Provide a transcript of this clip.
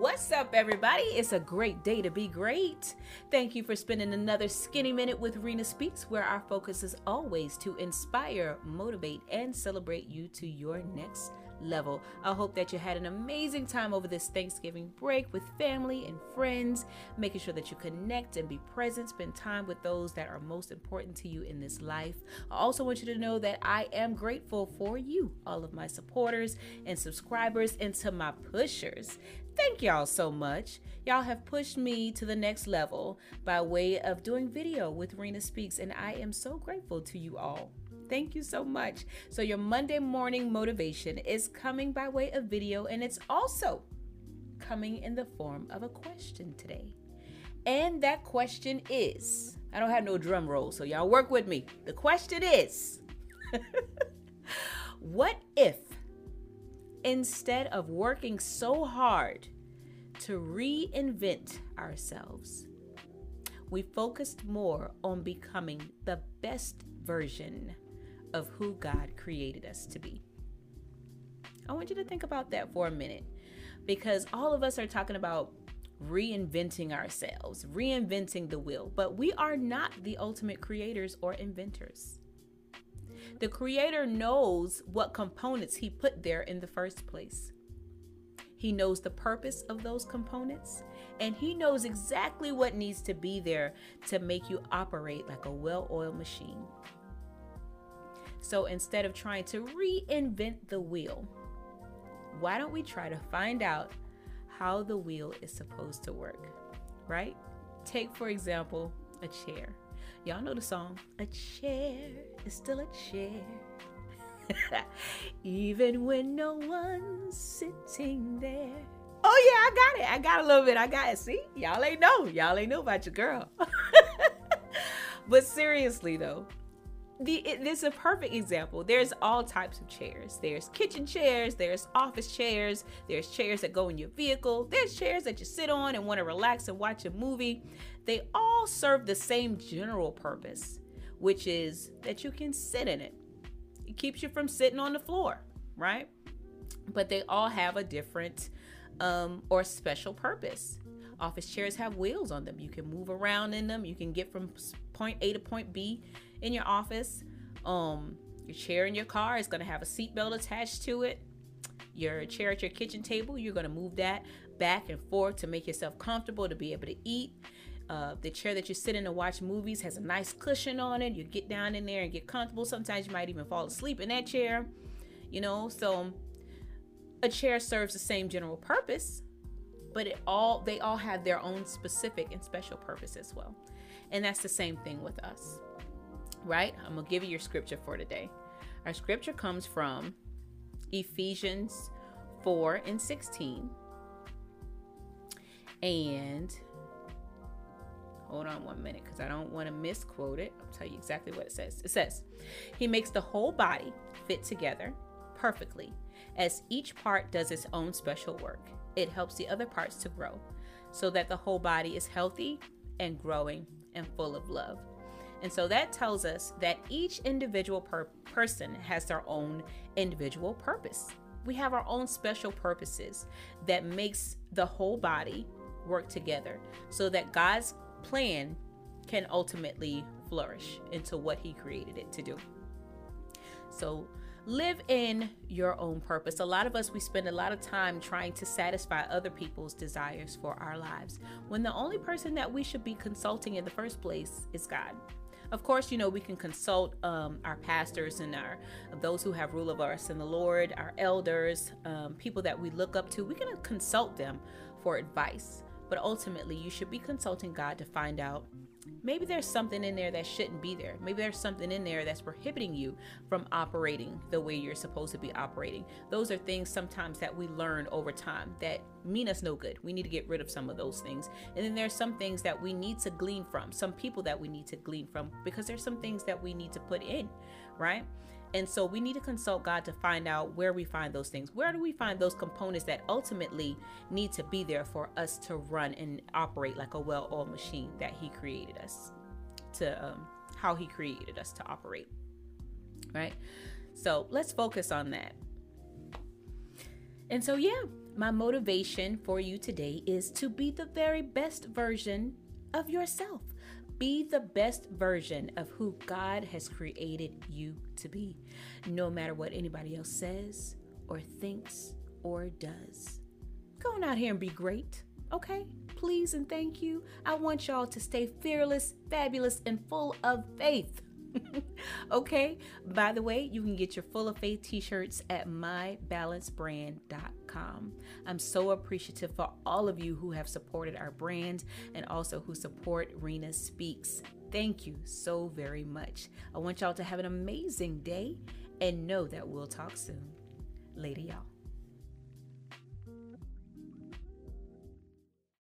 What's up, everybody? It's a great day to be great. Thank you for spending another Skinny Minute with Rena Speaks, where our focus is always to inspire, motivate, and celebrate you to your next level. I hope that you had an amazing time over this Thanksgiving break with family and friends, making sure that you connect and be present, spend time with those that are most important to you in this life. I also want you to know that I am grateful for you, all of my supporters and subscribers, and to my pushers. Thank y'all so much. Y'all have pushed me to the next level by way of doing video with Rena Speaks, and I am so grateful to you all. Thank you so much. So your Monday morning motivation is coming by way of video, and it's also coming in the form of a question today. And that question is, I don't have no drum roll, so y'all work with me. The question is, what if instead of working so hard to reinvent ourselves, we focused more on becoming the best version of who God created us to be? I want you to think about that for a minute, because all of us are talking about reinventing ourselves, reinventing the wheel, but we are not the ultimate creators or inventors. The Creator knows what components He put there in the first place. He knows the purpose of those components, and He knows exactly what needs to be there to make you operate like a well-oiled machine. So instead of trying to reinvent the wheel, why don't we try to find out how the wheel is supposed to work, right? Take, for example, a chair. Y'all know the song, a chair is still a chair, even when no one's sitting there. Oh yeah, I got it. I got a little bit. I got it. See, y'all ain't know about your girl. But seriously though, this is a perfect example. There's all types of chairs. There's kitchen chairs, there's office chairs, there's chairs that go in your vehicle, there's chairs that you sit on and want to relax and watch a movie. They all serve the same general purpose, which is that you can sit in it. It keeps you from sitting on the floor, right? But they all have a different or special purpose. Office chairs have wheels on them. You can move around in them. You can get from point A to point B in your office. Your chair in your car is going to have a seatbelt attached to it. Your chair at your kitchen table, you're going to move that back and forth to make yourself comfortable to be able to eat. The chair that you sit in to watch movies has a nice cushion on it. You get down in there and get comfortable. Sometimes you might even fall asleep in that chair, you know. So a chair serves the same general purpose, but they all have their own specific and special purpose as well. And that's the same thing with us, right? I'm gonna give you your scripture for today. Our scripture comes from Ephesians 4:16. And hold on one minute, because I don't want to misquote it. I'll tell you exactly what it says. It says, He makes the whole body fit together perfectly as each part does its own special work. It helps the other parts to grow so that the whole body is healthy and growing and full of love. And so that tells us that each individual person has their own individual purpose. We have our own special purposes that makes the whole body work together so that God's plan can ultimately flourish into what He created it to do. So live in your own purpose. A lot of us, we spend a lot of time trying to satisfy other people's desires for our lives, when the only person that we should be consulting in the first place is God. Of course, you know, we can consult our pastors and those who have rule over us in the Lord, our elders, people that we look up to. We can consult them for advice, but ultimately you should be consulting God to find out, maybe there's something in there that shouldn't be there. Maybe there's something in there that's prohibiting you from operating the way you're supposed to be operating. Those are things sometimes that we learn over time that mean us no good. We need to get rid of some of those things. And then there's some things that we need to glean from, some people that we need to glean from, because there's some things that we need to put in, right? And so we need to consult God to find out where we find those things. Where do we find those components that ultimately need to be there for us to run and operate like a well-oiled machine that He created us to, how He created us to operate, right? So let's focus on that. And so, yeah, My motivation for you today is to be the very best version of yourself. Be the best version of who God has created you to be, no matter what anybody else says or thinks or does. Go on out here and be great, okay? Please and thank you. I want y'all to stay fearless, fabulous, and full of faith. Okay? By the way, you can get your Full of Faith t-shirts at mybalancebrand.com. I'm so appreciative for all of you who have supported our brand and also who support Rena Speaks. Thank you so very much. I want y'all to have an amazing day and know that we'll talk soon. Later, y'all.